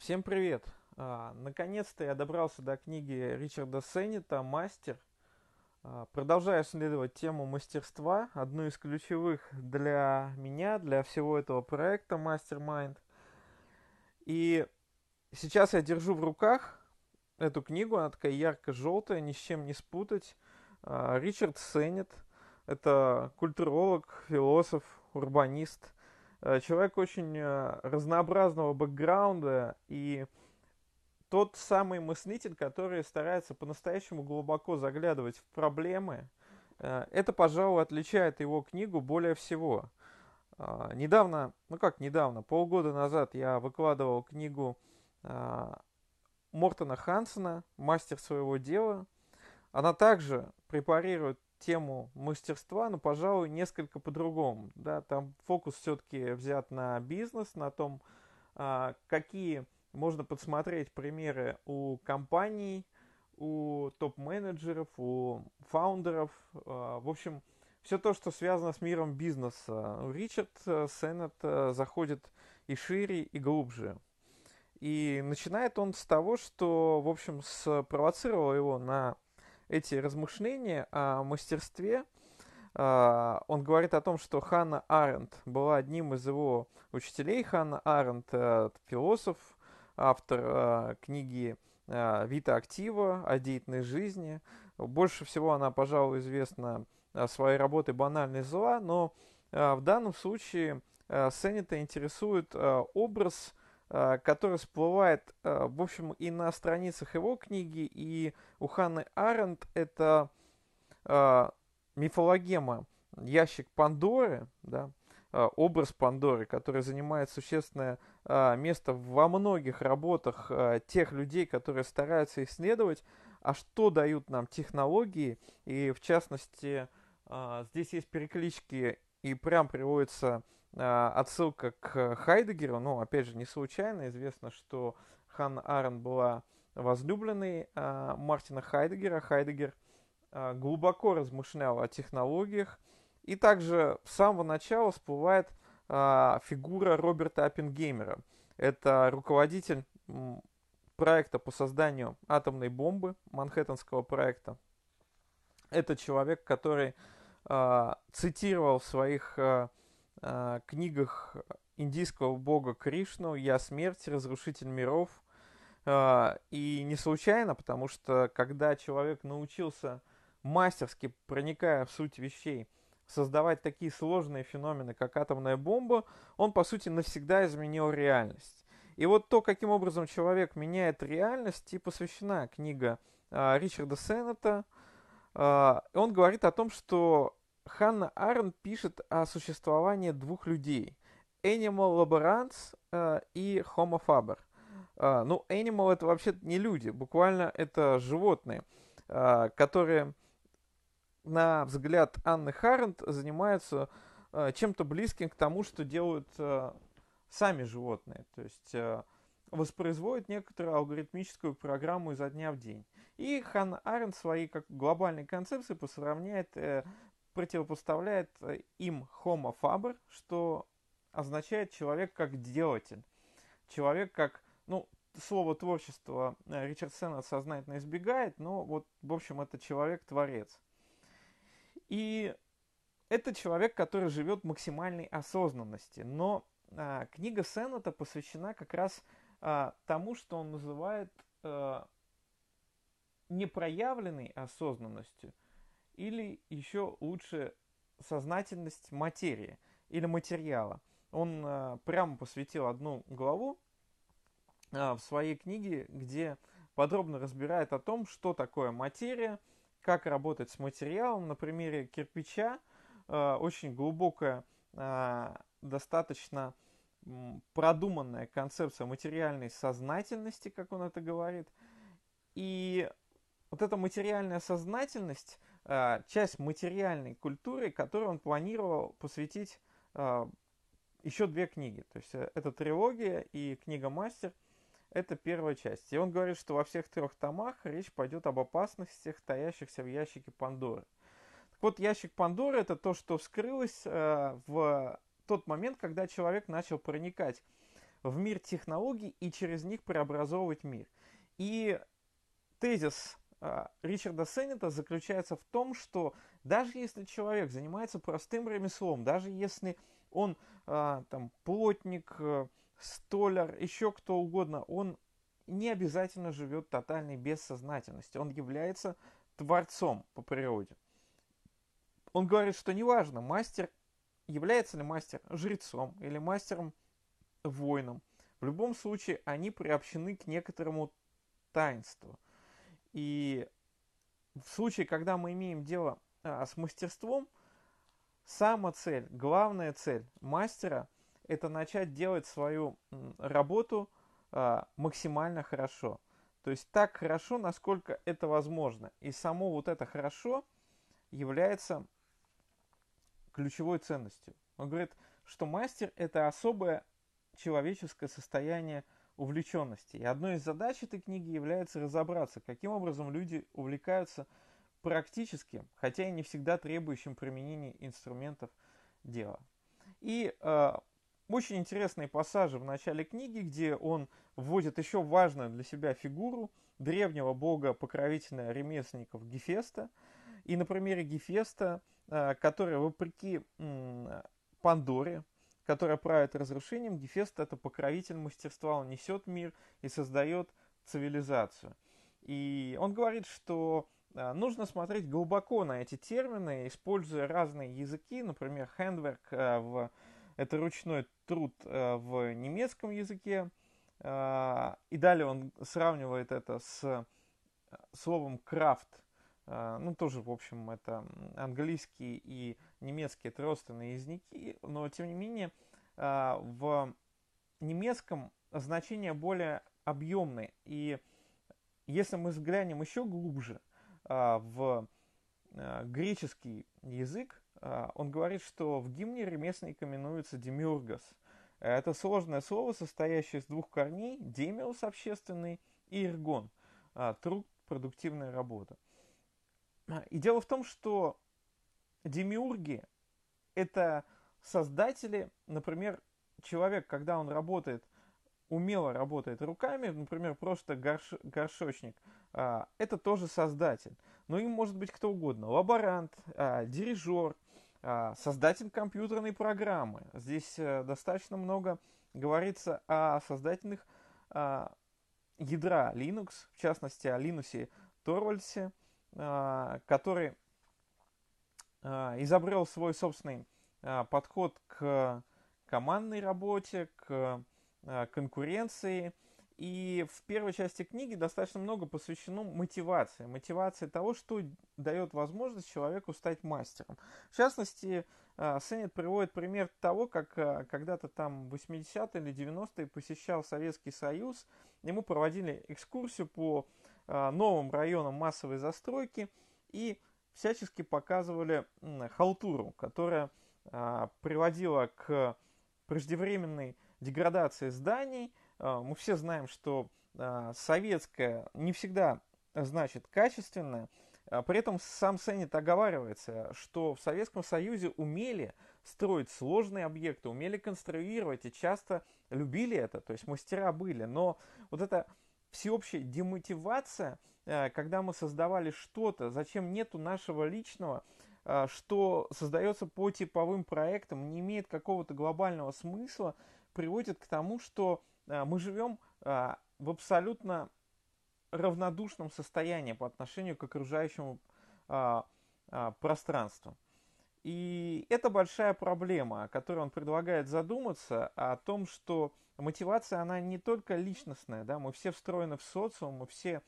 Всем привет! Наконец-то я добрался до книги Ричарда Сеннета «Мастер». Продолжаю исследовать тему мастерства, одну из ключевых для меня, для всего этого проекта «Мастермайнд». И сейчас я держу в руках эту книгу, она такая ярко-желтая, ни с чем не спутать. Ричард Сеннет – это культуролог, философ, урбанист. Человек очень разнообразного бэкграунда и тот самый мыслитель, который старается по-настоящему глубоко заглядывать в проблемы. Это, пожалуй, отличает его книгу более всего. Полгода назад я выкладывал книгу Мортона Хансена «Мастер своего дела». Она также препарирует тему мастерства, но, пожалуй, несколько по-другому. Да? Там фокус все-таки взят на бизнес, на том, какие можно подсмотреть примеры у компаний, у топ-менеджеров, у фаундеров. В общем, все то, что связано с миром бизнеса. Ричард Сеннет заходит и шире, и глубже. И начинает он с того, что, в общем, спровоцировало его на эти размышления о мастерстве. Он говорит о том, что Ханна Арендт была одним из его учителей. Ханна Арендт – философ, автор книги «Вита Актива» о деятельной жизни. Больше всего она, пожалуй, известна своей работой «Банальность зла», но в данном случае Сеннета интересует образ, который всплывает, в общем, и на страницах его книги, и у Ханны Арендт. Это мифологема, ящик Пандоры, да, образ Пандоры, который занимает существенное место во многих работах тех людей, которые стараются исследовать, а что дают нам технологии, и в частности, здесь есть переклички, и прям приводится отсылка к Хайдегеру, но, опять же, не случайно. Известно, что Ханна Арендт была возлюбленной Мартина Хайдегера. Хайдегер глубоко размышлял о технологиях. И также с самого начала всплывает фигура Роберта Оппенгеймера. Это руководитель проекта по созданию атомной бомбы, Манхэттенского проекта. Это человек, который цитировал в своих книгах индийского бога Кришну, «Я смерть, разрушитель миров». И не случайно, потому что когда человек научился мастерски, проникая в суть вещей, создавать такие сложные феномены, как атомная бомба, он, по сути, навсегда изменил реальность. И вот то, каким образом человек меняет реальность, и посвящена книга Ричарда Сеннета. Он говорит о том, что Ханна Арендт пишет о существовании двух людей. Animal laborans и Homo faber. Ну, animal — это вообще не люди, буквально это животные, которые, на взгляд Ханны Арендт, занимаются чем-то близким к тому, что делают сами животные. То есть воспроизводят некоторую алгоритмическую программу изо дня в день. И Ханна Арендт свои глобальные концепции противопоставляет им Homo faber, что означает человек как делатель. Человек как, слово творчество Ричард Сеннет сознательно избегает, но вот, в общем, это человек-творец. И это человек, который живет в максимальной осознанности. Но книга Сеннета посвящена как раз тому, что он называет непроявленной осознанностью, или еще лучше сознательность материи или материала. Он прямо посвятил одну главу в своей книге, где подробно разбирает о том, что такое материя, как работать с материалом. На примере кирпича, очень глубокая, достаточно продуманная концепция материальной сознательности, как он это говорит. И вот эта материальная сознательность — часть материальной культуры, которую он планировал посвятить еще две книги. То есть это трилогия и книга «Мастер» — это первая часть. И он говорит, что во всех трех томах речь пойдет об опасностях, таящихся в ящике Пандоры. Так вот, ящик Пандоры — это то, что вскрылось в тот момент, когда человек начал проникать в мир технологий и через них преобразовывать мир. И тезис Ричарда Сеннета заключается в том, что даже если человек занимается простым ремеслом, даже если он там, плотник, столяр, еще кто угодно, он не обязательно живет тотальной бессознательностью. Он является творцом по природе. Он говорит, что неважно, мастер, является ли мастер жрецом или мастером-воином. В любом случае, они приобщены к некоторому таинству. И в случае, когда мы имеем дело с мастерством, сама цель, главная цель мастера – это начать делать свою работу максимально хорошо. То есть так хорошо, насколько это возможно. И само вот это «хорошо» является ключевой ценностью. Он говорит, что мастер – это особое человеческое состояние увлеченности. И одной из задач этой книги является разобраться, каким образом люди увлекаются практическим, хотя и не всегда требующим применения инструментов дела. И очень интересные пассажи в начале книги, где он вводит еще важную для себя фигуру древнего бога-покровителя ремесленников Гефеста. И на примере Гефеста, который вопреки Пандоре, которая правит разрушением, Гефест — это покровитель мастерства, он несет мир и создает цивилизацию. И он говорит, что нужно смотреть глубоко на эти термины, используя разные языки, например, handwerk — это ручной труд в немецком языке, и далее он сравнивает это с словом «крафт». Ну, тоже, в общем, это английский и немецкий это родственные языки, но, тем не менее, в немецком значения более объемные. И если мы взглянем еще глубже в греческий язык, он говорит, что в гимне ремесленник именуется демиургос. Это сложное слово, состоящее из двух корней: демиус – общественный и «иргон» – труд, продуктивная работа. И дело в том, что демиурги – это создатели, например, человек, когда он работает, умело работает руками, например, просто горшочник, это тоже создатель. Но им может быть кто угодно – лаборант, дирижер, создатель компьютерной программы. Здесь достаточно много говорится о создательных ядра Linux, в частности, о Линусе Торвальдсе, который изобрел свой собственный подход к командной работе, к конкуренции. И в первой части книги достаточно много посвящено мотивации. Мотивации того, что дает возможность человеку стать мастером. В частности, Сеннет приводит пример того, как когда-то там в 80-е или 90-е посещал Советский Союз. Ему проводили экскурсию по новым районам массовой застройки и всячески показывали халтуру, которая приводила к преждевременной деградации зданий. Мы все знаем, что советское не всегда значит качественное. При этом сам Сеннет оговаривается, что в Советском Союзе умели строить сложные объекты, умели конструировать и часто любили это, то есть мастера были. Но вот это всеобщая демотивация, когда мы создавали что-то, зачем нету нашего личного, что создается по типовым проектам, не имеет какого-то глобального смысла, приводит к тому, что мы живем в абсолютно равнодушном состоянии по отношению к окружающему пространству. И это большая проблема, о которой он предлагает задуматься, о том, что мотивация, она не только личностная, да, мы все встроены в социум, мы все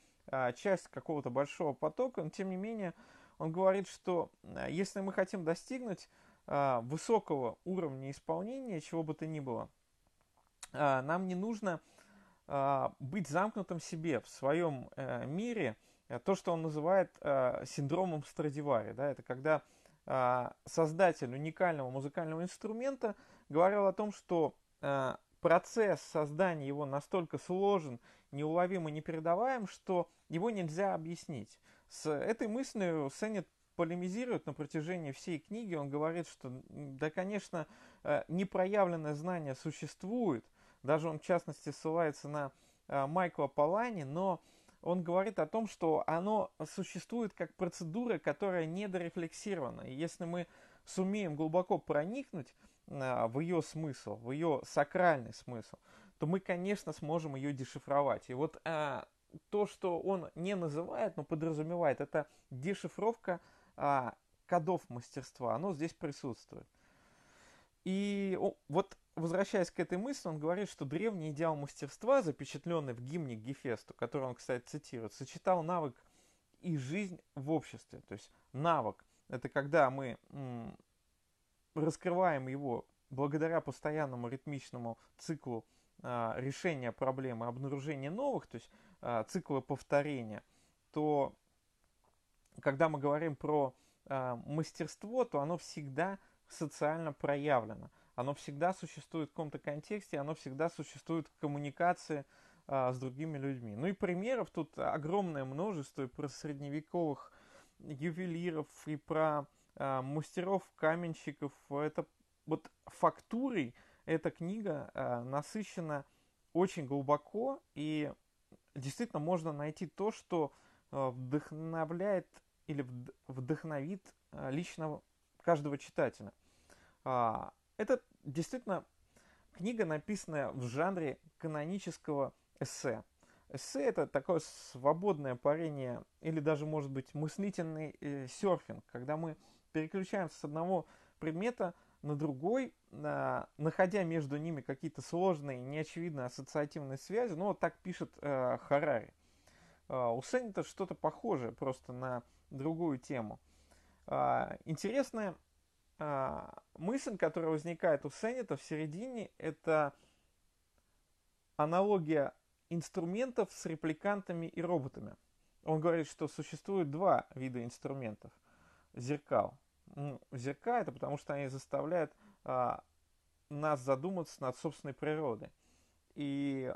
часть какого-то большого потока, но тем не менее он говорит, что если мы хотим достигнуть высокого уровня исполнения, чего бы то ни было, нам не нужно быть замкнутым себе в своем мире, то, что он называет синдромом Страдивари, да, это когда создатель уникального музыкального инструмента говорил о том, что процесс создания его настолько сложен, неуловим и непередаваем, что его нельзя объяснить. С этой мыслью Сеннет полемизирует на протяжении всей книги. Он говорит, что, да, конечно, непроявленное знание существует, Даже он, в частности, ссылается на Майкла Полани, но он говорит о том, что оно существует как процедура, которая недорефлексирована. И если мы сумеем глубоко проникнуть в ее смысл, в ее сакральный смысл, то мы, конечно, сможем ее дешифровать. И вот то, что он не называет, но подразумевает, это дешифровка кодов мастерства. Оно здесь присутствует. И вот, возвращаясь к этой мысли, он говорит, что древний идеал мастерства, запечатленный в гимне Гефесту, который он, кстати, цитирует, сочетал навык и жизнь в обществе. То есть навык – это когда мы раскрываем его благодаря постоянному ритмичному циклу решения проблемы, обнаружения новых, то есть циклы повторения, то когда мы говорим про мастерство, то оно всегда социально проявлено. Оно всегда существует в каком-то контексте, оно всегда существует в коммуникации с другими людьми. Ну и примеров тут огромное множество, и про средневековых ювелиров, и про мастеров, каменщиков. Это вот фактурой эта книга насыщена очень глубоко, и действительно можно найти то, что вдохновляет или вдохновит лично каждого читателя. Это действительно книга, написанная в жанре канонического эссе. Эссе – это такое свободное парение, или даже, может быть, мыслительный серфинг, когда мы переключаемся с одного предмета на другой, находя между ними какие-то сложные, неочевидные ассоциативные связи. Ну, вот так пишет Харари. У Сеннета что-то похожее просто на другую тему. Интересное... мысль, которая возникает у Сеннета в середине, это аналогия инструментов с репликантами и роботами. Он говорит, что существует два вида инструментов. Зеркал. Ну, зеркала — это потому, что они заставляют нас задуматься над собственной природой. И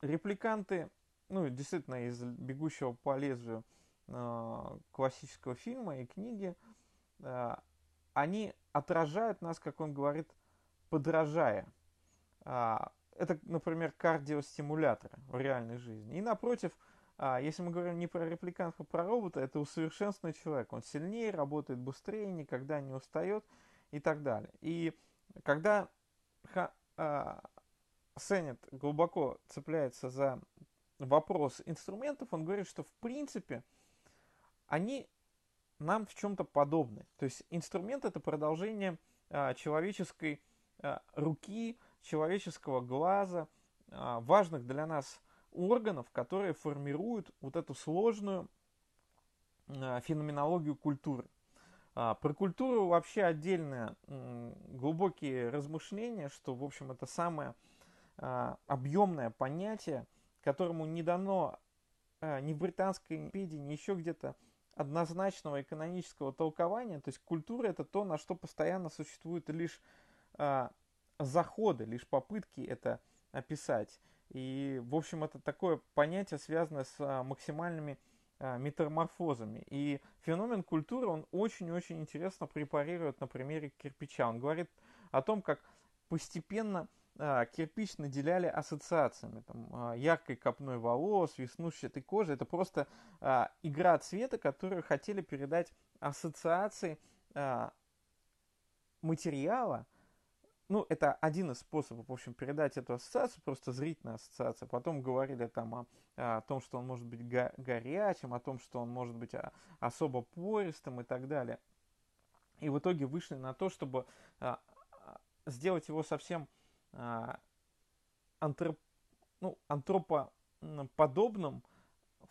репликанты, ну, действительно, из «Бегущего по лезвию» классического фильма и книги, они отражают нас, как он говорит, подражая. Это, например, кардиостимуляторы в реальной жизни. И напротив, если мы говорим не про репликантов, а про робота, это усовершенствованный человек. Он сильнее, работает быстрее, никогда не устает и так далее. И когда Сеннет глубоко цепляется за вопрос инструментов, он говорит, что в принципе они... нам в чем-то подобны. То есть инструмент — это продолжение человеческой руки, человеческого глаза, важных для нас органов, которые формируют вот эту сложную феноменологию культуры. Про культуру вообще отдельно глубокие размышления, что, в общем, это самое объемное понятие, которому не дано ни в Британской империи, ни еще где-то однозначного экономического толкования. То есть культура — это то, на что постоянно существуют лишь заходы, лишь попытки это описать. И, в общем, это такое понятие, связанное с максимальными метаморфозами. И феномен культуры он очень-очень интересно препарирует на примере кирпича. Он говорит о том, как постепенно кирпич наделяли ассоциациями. Там, яркой копной волос, веснущатой кожи. Это просто игра цвета, которую хотели передать ассоциации материала. Ну, это один из способов, в общем, передать эту ассоциацию, просто зрительная ассоциация. Потом говорили там о том, что он может быть горячим, о том, что он может быть особо пористым и так далее. И в итоге вышли на то, чтобы сделать его совсем антропоподобным,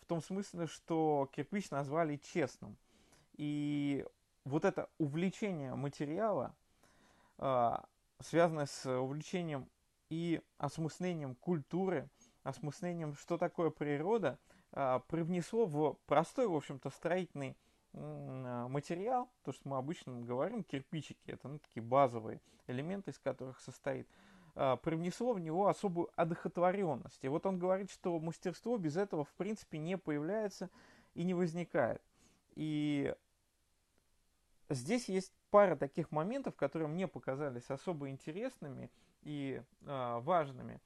в том смысле, что кирпич назвали честным. И вот это увлечение материала, связанное с увлечением и осмыслением культуры, осмыслением, что такое природа, привнесло в простой, в общем-то, строительный материал, то, что мы обычно говорим, кирпичики, это такие базовые элементы, из которых состоит, привнесло в него особую одухотворенность. И вот он говорит, что мастерство без этого, в принципе, не появляется и не возникает. И здесь есть пара таких моментов, которые мне показались особо интересными и важными.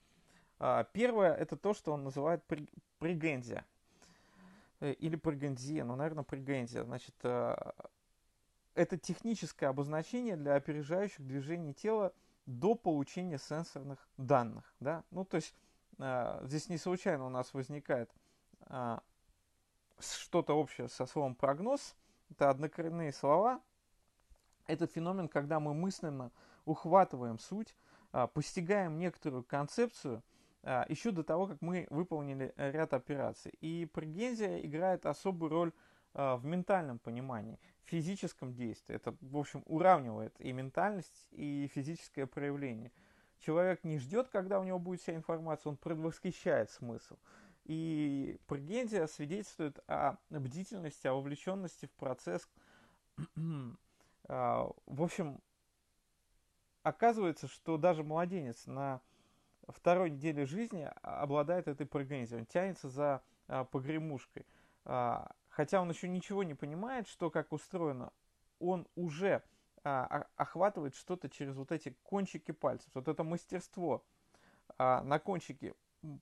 Первое – это то, что он называет прегензия. Или прегензия, ну, наверное, прегензия. Значит, это техническое обозначение для опережающих движений тела до получения сенсорных данных. Да? Ну, то есть, здесь не случайно у нас возникает что-то общее со словом прогноз. Это однокоренные слова. Это феномен, когда мы мысленно ухватываем суть, постигаем некоторую концепцию еще до того, как мы выполнили ряд операций. И прегензия играет особую роль в ментальном понимании, в физическом действии. Это, в общем, уравнивает и ментальность, и физическое проявление. Человек не ждет, когда у него будет вся информация, он предвосхищает смысл. И прегензия свидетельствует о бдительности, о вовлеченности в процесс. В общем, оказывается, что даже младенец на второй неделе жизни обладает этой прегензией. Он тянется за погремушкой. Хотя он еще ничего не понимает, что как устроено, он уже охватывает что-то через вот эти кончики пальцев. Вот это мастерство на кончике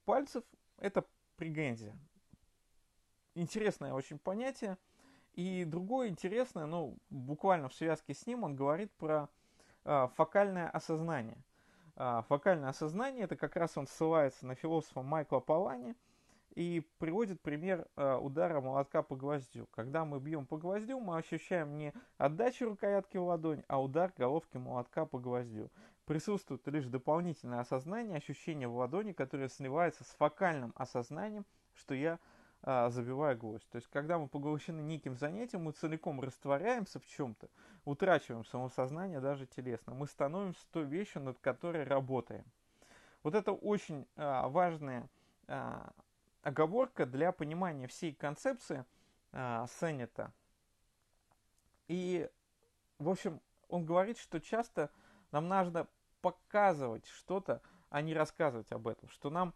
пальцев – это прегензия. Интересное очень понятие. И другое интересное, ну, буквально в связке с ним, он говорит про фокальное осознание. Фокальное осознание, это как раз он ссылается на философа Майкла Полани и приводит пример удара молотка по гвоздю. Когда мы бьем по гвоздю, мы ощущаем не отдачу рукоятки в ладонь, а удар головки молотка по гвоздю. Присутствует лишь дополнительное осознание, ощущение в ладони, которое сливается с фокальным осознанием, что я забивая гвоздь. То есть, когда мы поглощены неким занятием, мы целиком растворяемся в чем-то, утрачиваем самосознание даже телесно. Мы становимся той вещью, над которой работаем. Вот это очень важная оговорка для понимания всей концепции Сеннета. И, в общем, он говорит, что часто нам надо показывать что-то, а не рассказывать об этом. Что нам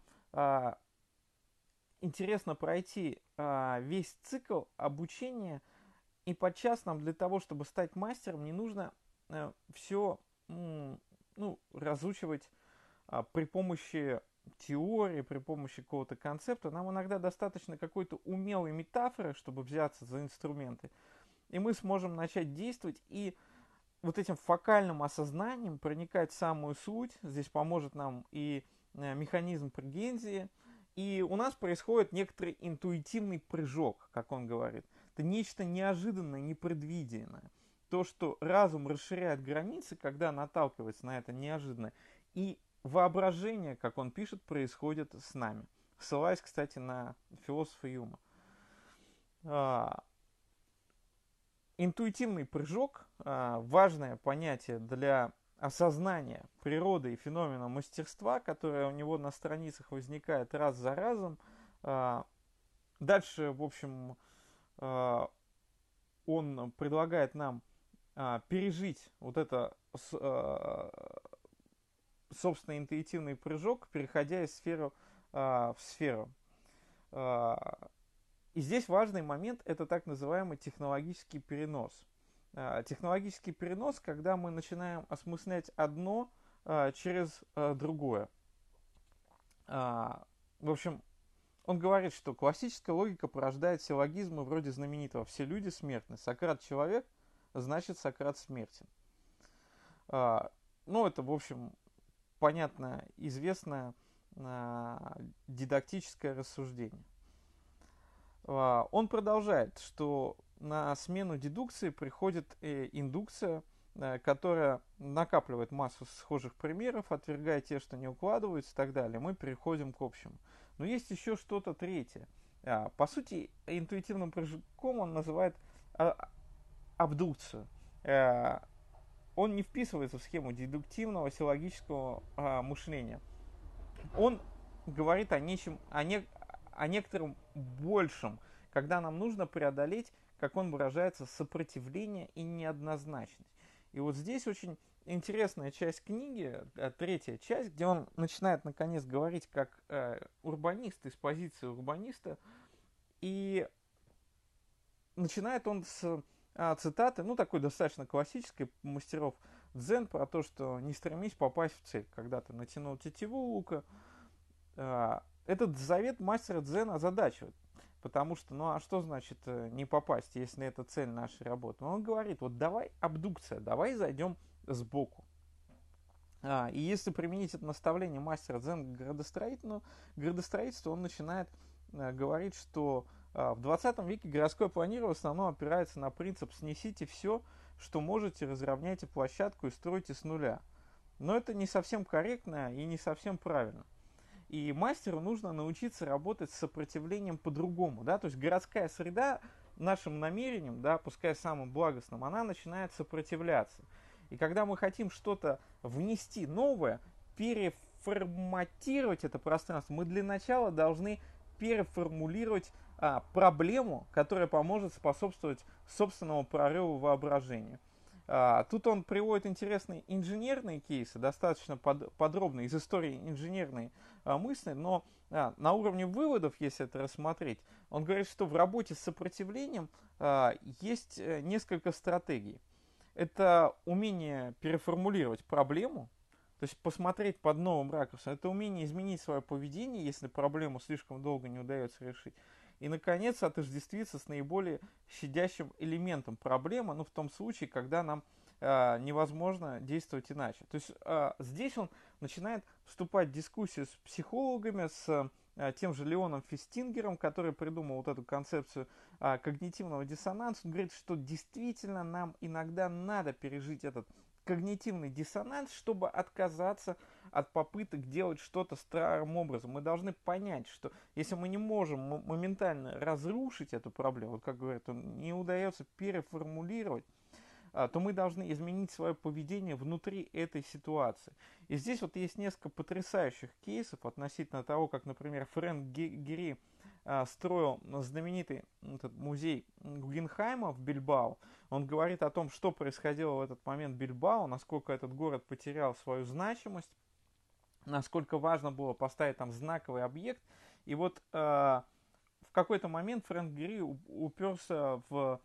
интересно пройти весь цикл обучения, и подчас нам для того, чтобы стать мастером, не нужно все разучивать при помощи теории, при помощи какого-то концепта. Нам иногда достаточно какой-то умелой метафоры, чтобы взяться за инструменты, и мы сможем начать действовать и вот этим фокальным осознанием проникать в самую суть. Здесь поможет нам и механизм прегензии. И у нас происходит некоторый интуитивный прыжок, как он говорит. Это нечто неожиданное, непредвиденное. То, что разум расширяет границы, когда наталкивается на это неожиданное. И воображение, как он пишет, происходит с нами. Ссылаясь, кстати, на философа Юма. Интуитивный прыжок – важное понятие для осознание природы и феномена мастерства, которое у него на страницах возникает раз за разом. Дальше, в общем, он предлагает нам пережить вот это собственно интуитивный прыжок, переходя из сферы в сферу. И здесь важный момент – это так называемый технологический перенос. Технологический перенос, когда мы начинаем осмыслять одно через другое. В общем, он говорит, что классическая логика порождает силлогизмы вроде знаменитого «все люди смертны». Сократ человек, значит Сократ смертен. Ну, это, в общем, понятно, известное дидактическое рассуждение. Он продолжает, что на смену дедукции приходит индукция, которая накапливает массу схожих примеров, отвергая те, что не укладываются и так далее. Мы переходим к общему. Но есть еще что-то третье. По сути, интуитивным прыжком он называет абдукцию. Он не вписывается в схему дедуктивного силлогического мышления. Он говорит о некотором большем, когда нам нужно преодолеть, как он выражается, сопротивление и неоднозначность. И вот здесь очень интересная часть книги, третья часть, где он начинает наконец говорить как урбанист, из позиции урбаниста. И начинает он с цитаты, ну такой достаточно классической, мастеров дзен, про то, что не стремись попасть в цель. Когда ты натянул тетиву лука, Этот завет мастера дзена озадачивает. Потому что, ну а что значит не попасть, если это цель нашей работы? Он говорит, вот давай абдукция, давай зайдем сбоку. И если применить это наставление мастера дзен к градостроительству, он начинает говорить, что в 20 веке городское планирование в основном опирается на принцип «снесите все, что можете, разровняйте площадку и стройте с нуля». Но это не совсем корректно и не совсем правильно. И мастеру нужно научиться работать с сопротивлением по-другому. Да? То есть городская среда нашим намерением, да, пускай самым благостным, она начинает сопротивляться. И когда мы хотим что-то внести новое, переформатировать это пространство, мы для начала должны переформулировать проблему, которая поможет способствовать собственному прорыву воображения. Тут он приводит интересные инженерные кейсы, достаточно подробные, из истории инженерной мысли, но на уровне выводов, если это рассмотреть, он говорит, что в работе с сопротивлением есть несколько стратегий. Это умение переформулировать проблему, то есть посмотреть под новым ракурсом, это умение изменить свое поведение, если проблему слишком долго не удается решить. И, наконец, отождествиться с наиболее щадящим элементом проблемы, ну, в том случае, когда нам невозможно действовать иначе. То есть здесь он начинает вступать в дискуссию с психологами, с тем же Леоном Фестингером, который придумал вот эту концепцию когнитивного диссонанса. Он говорит, что действительно нам иногда надо пережить этот когнитивный диссонанс, чтобы отказаться от попыток делать что-то старым образом. Мы должны понять, что если мы не можем моментально разрушить эту проблему, вот как говорят, не удается переформулировать, то мы должны изменить свое поведение внутри этой ситуации. И здесь вот есть несколько потрясающих кейсов относительно того, как, например, Фрэнк Гери строил знаменитый этот музей Гугенхайма в Бильбао. Он говорит о том, что происходило в этот момент в Бильбао, насколько этот город потерял свою значимость, насколько важно было поставить там знаковый объект. И вот в какой-то момент Фрэнк Гери уперся в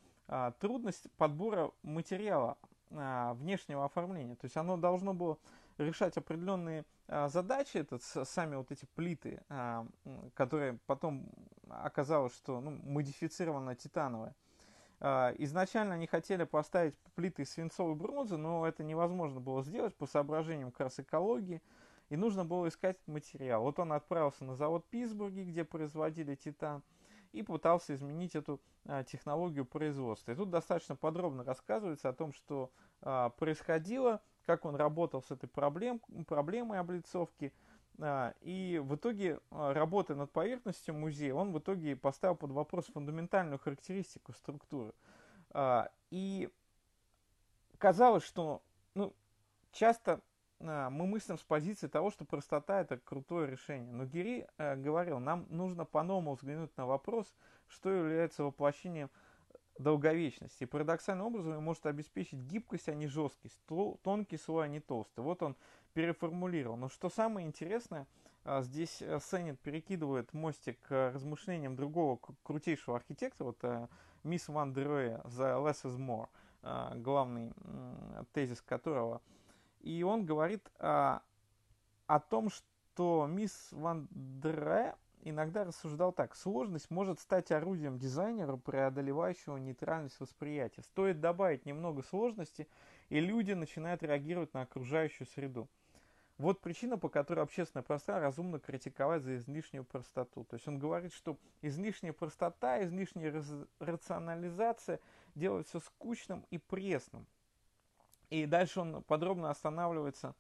трудность подбора материала внешнего оформления. То есть оно должно было решать определенные задачи, это сами вот эти плиты, которые потом оказалось, что модифицировано титановое. Изначально они хотели поставить плиты из свинцовой бронзы, но это невозможно было сделать по соображениям как раз экологии, и нужно было искать материал. Вот он отправился на завод в Питтсбурге, где производили титан, и пытался изменить эту технологию производства. И тут достаточно подробно рассказывается о том, что происходило, как он работал с этой проблемой облицовки. И в итоге, работая над поверхностью музея, он в итоге поставил под вопрос фундаментальную характеристику структуры. И казалось, что часто мы мыслим с позиции того, что простота – это крутое решение. Но Гери говорил, нам нужно по-новому взглянуть на вопрос, что является воплощением долговечности. И парадоксальным образом может обеспечить гибкость, а не жесткость, тонкий слой, а не толстый. Вот он переформулировал. Но что самое интересное, здесь Сеннет перекидывает мостик к размышлениям другого крутейшего архитектора, вот Мис ван дер Роэ, «The Less is More», главный тезис которого. И он говорит о том, что Мис ван дер Роэ иногда рассуждал так. Сложность может стать орудием дизайнера, преодолевающего нейтральность восприятия. Стоит добавить немного сложности, и люди начинают реагировать на окружающую среду. Вот причина, по которой общественное пространство разумно критиковать за излишнюю простоту. То есть он говорит, что излишняя простота, излишняя рационализация делает все скучным и пресным. И дальше он подробно останавливается.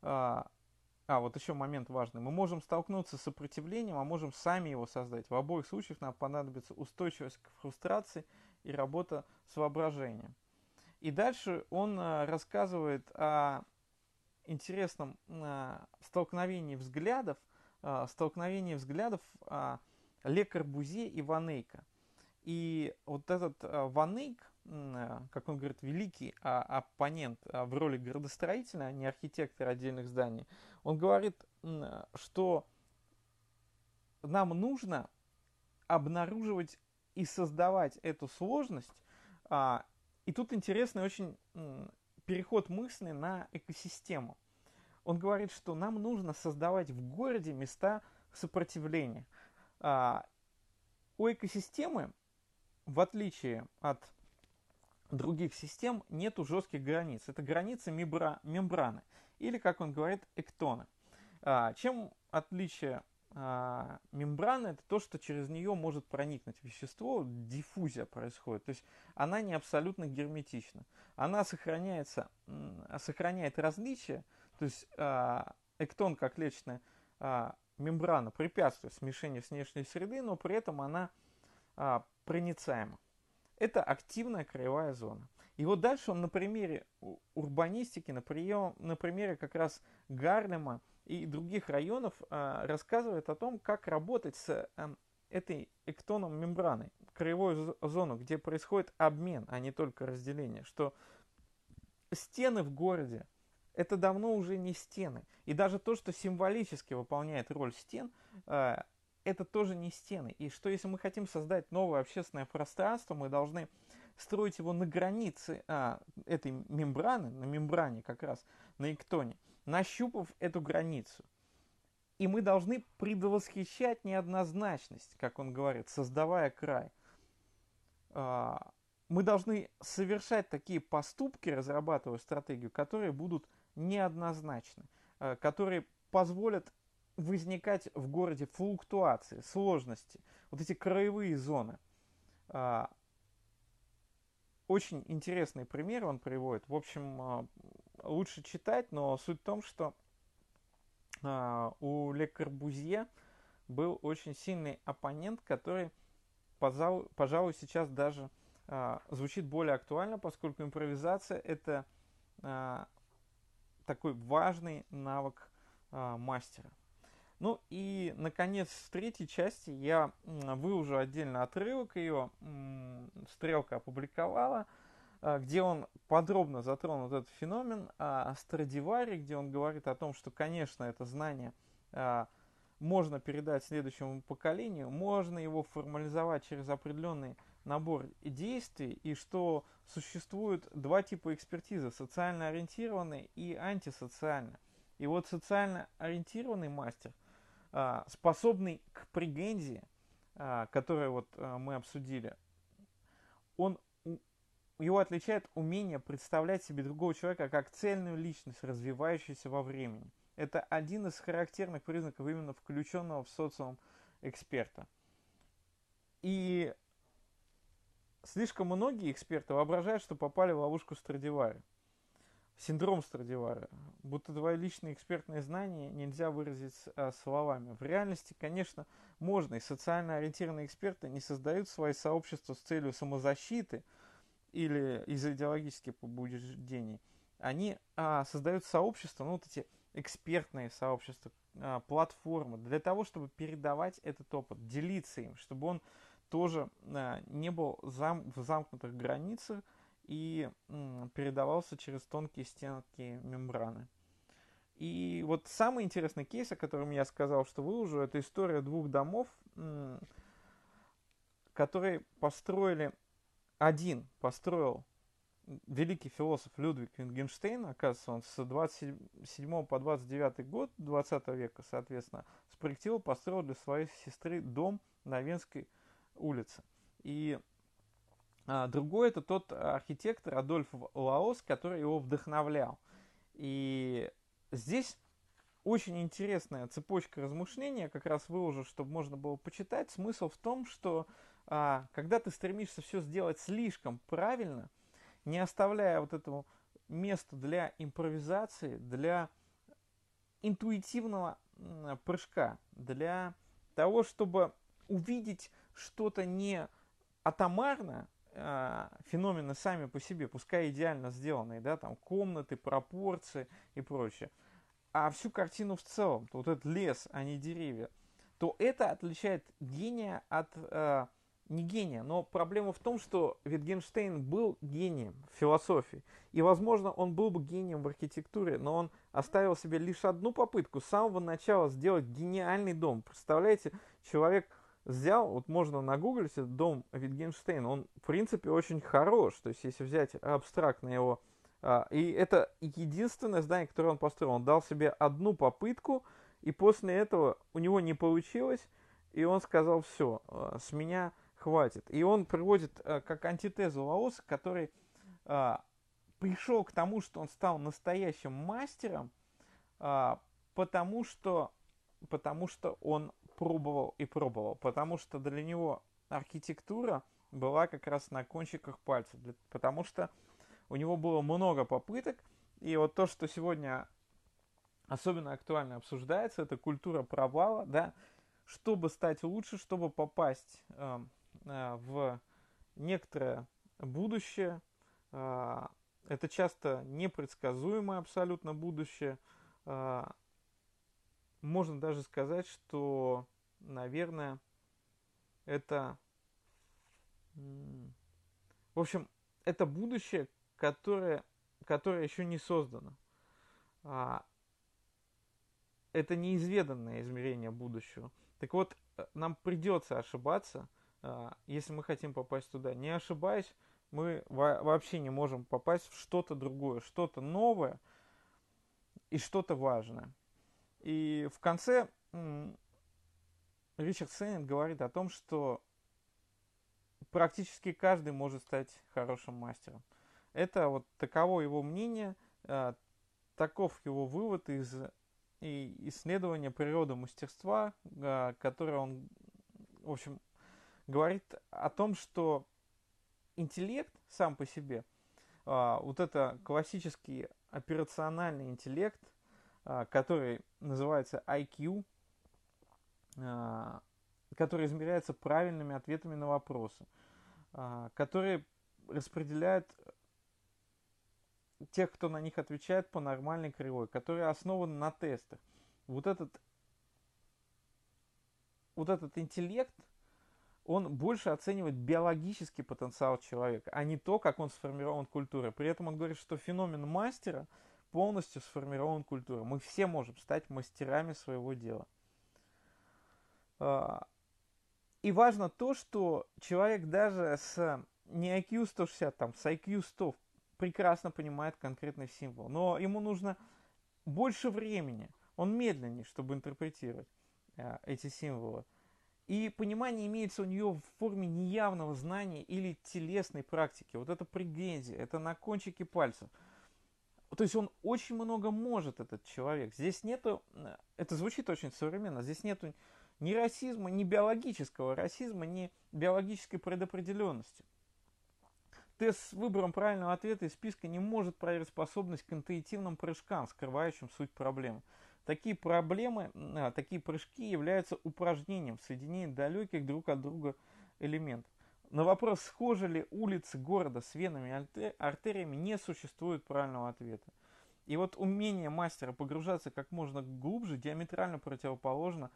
Вот еще момент важный. Мы можем столкнуться с сопротивлением, а можем сами его создать. В обоих случаях нам понадобится устойчивость к фрустрации и работа с воображением. И дальше он рассказывает о интересном столкновении взглядов, Ле Корбюзье и Ван Эйка. И вот этот Ван Эйк, как он говорит, великий оппонент в роли градостроителя, а не архитектора отдельных зданий, он говорит, что нам нужно обнаруживать и создавать эту сложность. И тут интересный очень переход мысли на экосистему. Он говорит, что нам нужно создавать в городе места сопротивления. У экосистемы, в отличие от других систем, нету жестких границ. Это границы мембраны, или, как он говорит, эктоны. Чем отличие мембраны? Это то, что через нее может проникнуть вещество, диффузия происходит. То есть она не абсолютно герметична. Она сохраняет различия, то есть эктон как клеточная мембрана препятствует смешению с внешней средой, но при этом она проницаема. Это активная краевая зона. И вот дальше он на примере урбанистики, на примере как раз Гарлема и других районов рассказывает о том, как работать с этой эктоном мембраной, краевую зону, где происходит обмен, а не только разделение. Что стены в городе — это давно уже не стены. И даже то, что символически выполняет роль стен, это тоже не стены. И что если мы хотим создать новое общественное пространство, мы должны строить его на границе этой мембраны, на мембране как раз, на эктоне, нащупав эту границу. И мы должны предвосхищать неоднозначность, как он говорит, создавая край. Мы должны совершать такие поступки, разрабатывая стратегию, которые будут неоднозначны, которые позволят возникать в городе флуктуации, сложности, вот эти краевые зоны. Очень интересный пример он приводит. В общем, лучше читать, но суть в том, что у Ле Корбюзье был очень сильный оппонент, который, пожалуй, сейчас даже звучит более актуально, поскольку импровизация – это такой важный навык мастера. Ну и, наконец, в третьей части я выложу отдельно отрывок, ее Стрелка опубликовала, где он подробно затронул этот феномен Страдивари, где он говорит о том, что, конечно, это знание можно передать следующему поколению, можно его формализовать через определенный набор действий, и что существуют два типа экспертизы: социально ориентированные и антисоциальные. И вот социально ориентированный мастер, способный к прегензии, которую вот мы обсудили, его отличает умение представлять себе другого человека как цельную личность, развивающуюся во времени. Это один из характерных признаков именно включенного в социум эксперта. И слишком многие эксперты воображают, что попали в ловушку Страдивари. Синдром Страдивари. Будто твои личные экспертные знания нельзя выразить словами. В реальности, конечно, можно. И социально ориентированные эксперты не создают свои сообщества с целью самозащиты или из идеологических побуждений. Они создают сообщества, ну вот эти экспертные сообщества, платформы, для того, чтобы передавать этот опыт, делиться им, чтобы он тоже не был в замкнутых границах и передавался через тонкие стенки мембраны. И вот самый интересный кейс, о котором я сказал, что выложу, это история двух домов, которые построили. Один построил великий философ Людвиг Витгенштейн, оказывается, он с 27 по 29 год 20 века, соответственно, спроектировал, построил для своей сестры дом на Венской улице. И другой — это тот архитектор Адольф Лоос, который его вдохновлял. И здесь очень интересная цепочка размышления, я как раз выложу, чтобы можно было почитать. Смысл в том, что когда ты стремишься все сделать слишком правильно, не оставляя вот этого места для импровизации, для интуитивного прыжка, для того, чтобы увидеть что-то не атомарно, феномены сами по себе, пускай идеально сделанные, да, там комнаты, пропорции и прочее, а всю картину в целом, то вот этот лес, а не деревья, то это отличает гения от не гения. Но проблема в том, что Витгенштейн был гением в философии. И, возможно, он был бы гением в архитектуре, но он оставил себе лишь одну попытку с самого начала сделать гениальный дом. Представляете, человек взял, вот можно нагуглить этот дом Витгенштейна, он, в принципе, очень хорош. То есть, если взять абстрактно его И это единственное здание, которое он построил. Он дал себе одну попытку, и после этого у него не получилось, и он сказал: все, с меня хватит. И он приводит как антитезу Лооса, который пришел к тому, что он стал настоящим мастером, потому что он пробовал и пробовал, потому что для него архитектура была как раз на кончиках пальцев, потому что у него было много попыток, и вот то, что сегодня особенно актуально обсуждается, это культура провала, да, чтобы стать лучше, чтобы попасть в некоторое будущее, это часто непредсказуемое абсолютно будущее, можно даже сказать, что, наверное, это, в общем, это будущее, которое еще не создано. Это неизведанное измерение будущего. Так вот, нам придется ошибаться, если мы хотим попасть туда. Не ошибаясь, мы вообще не можем попасть в что-то другое, что-то новое и что-то важное. И в конце Ричард Сеннет говорит о том, что практически каждый может стать хорошим мастером. Это вот таково его мнение, таков его вывод из исследования природы мастерства, которое он, в общем, говорит о том, что интеллект сам по себе, вот это классический операциональный интеллект, который называется IQ, который измеряется правильными ответами на вопросы, который распределяет тех, кто на них отвечает, по нормальной кривой, которая основана на тестах. Вот этот интеллект, он больше оценивает биологический потенциал человека, а не то, как он сформирован культурой. При этом он говорит, что феномен мастера полностью сформирован культурой. Мы все можем стать мастерами своего дела. И важно то, что человек даже с не IQ 160, там, с IQ 100 прекрасно понимает конкретный символ. Но ему нужно больше времени, он медленнее, чтобы интерпретировать эти символы. И понимание имеется у нее в форме неявного знания или телесной практики. Вот это претензия, это на кончике пальцев. То есть он очень много может, этот человек. Здесь нету, это звучит очень современно, здесь нету ни расизма, ни биологического расизма, ни биологической предопределенности. Тест с выбором правильного ответа из списка не может проверить способность к интуитивным прыжкам, скрывающим суть проблемы. Такие прыжки являются упражнением в соединении далеких друг от друга элементов. На вопрос, схожи ли улицы города с венами и артериями, не существует правильного ответа. И вот умение мастера погружаться как можно глубже диаметрально противоположно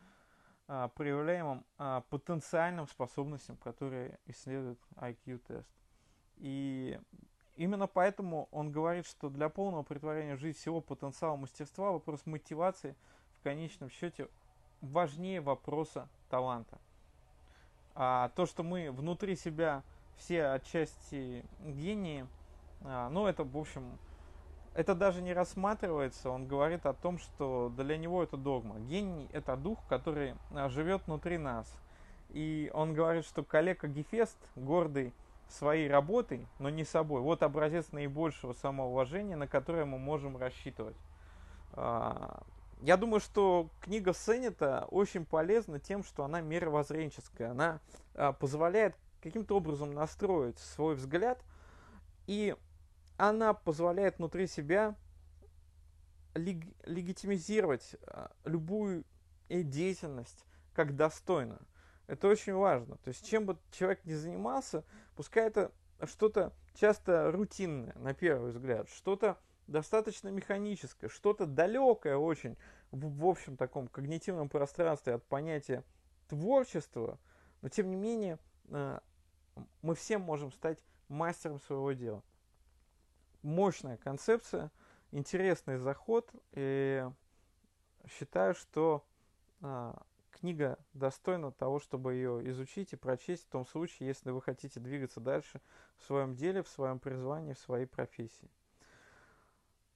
проявляемым потенциальным способностям, которые исследует IQ-тест. И именно поэтому он говорит, что для полного претворения в жизнь всего потенциала мастерства вопрос мотивации в конечном счете важнее вопроса таланта. А то, что мы внутри себя все отчасти гении, ну это, в общем, это даже не рассматривается. Он говорит о том, что для него это догма. Гений — это дух, который живет внутри нас. И он говорит, что коллега Гефест, гордый своей работой, но не собой, вот образец наибольшего самоуважения, на которое мы можем рассчитывать. Я думаю, что книга Сеннета очень полезна тем, что она мировоззренческая. Она позволяет каким-то образом настроить свой взгляд, и она позволяет внутри себя легитимизировать любую деятельность как достойно. Это очень важно. То есть чем бы человек ни занимался, пускай это что-то часто рутинное, на первый взгляд, что-то достаточно механическое, что-то далекое очень в общем таком когнитивном пространстве от понятия творчества, но тем не менее мы все можем стать мастером своего дела. Мощная концепция, интересный заход, и считаю, что книга достойна того, чтобы ее изучить и прочесть в том случае, если вы хотите двигаться дальше в своем деле, в своем призвании, в своей профессии.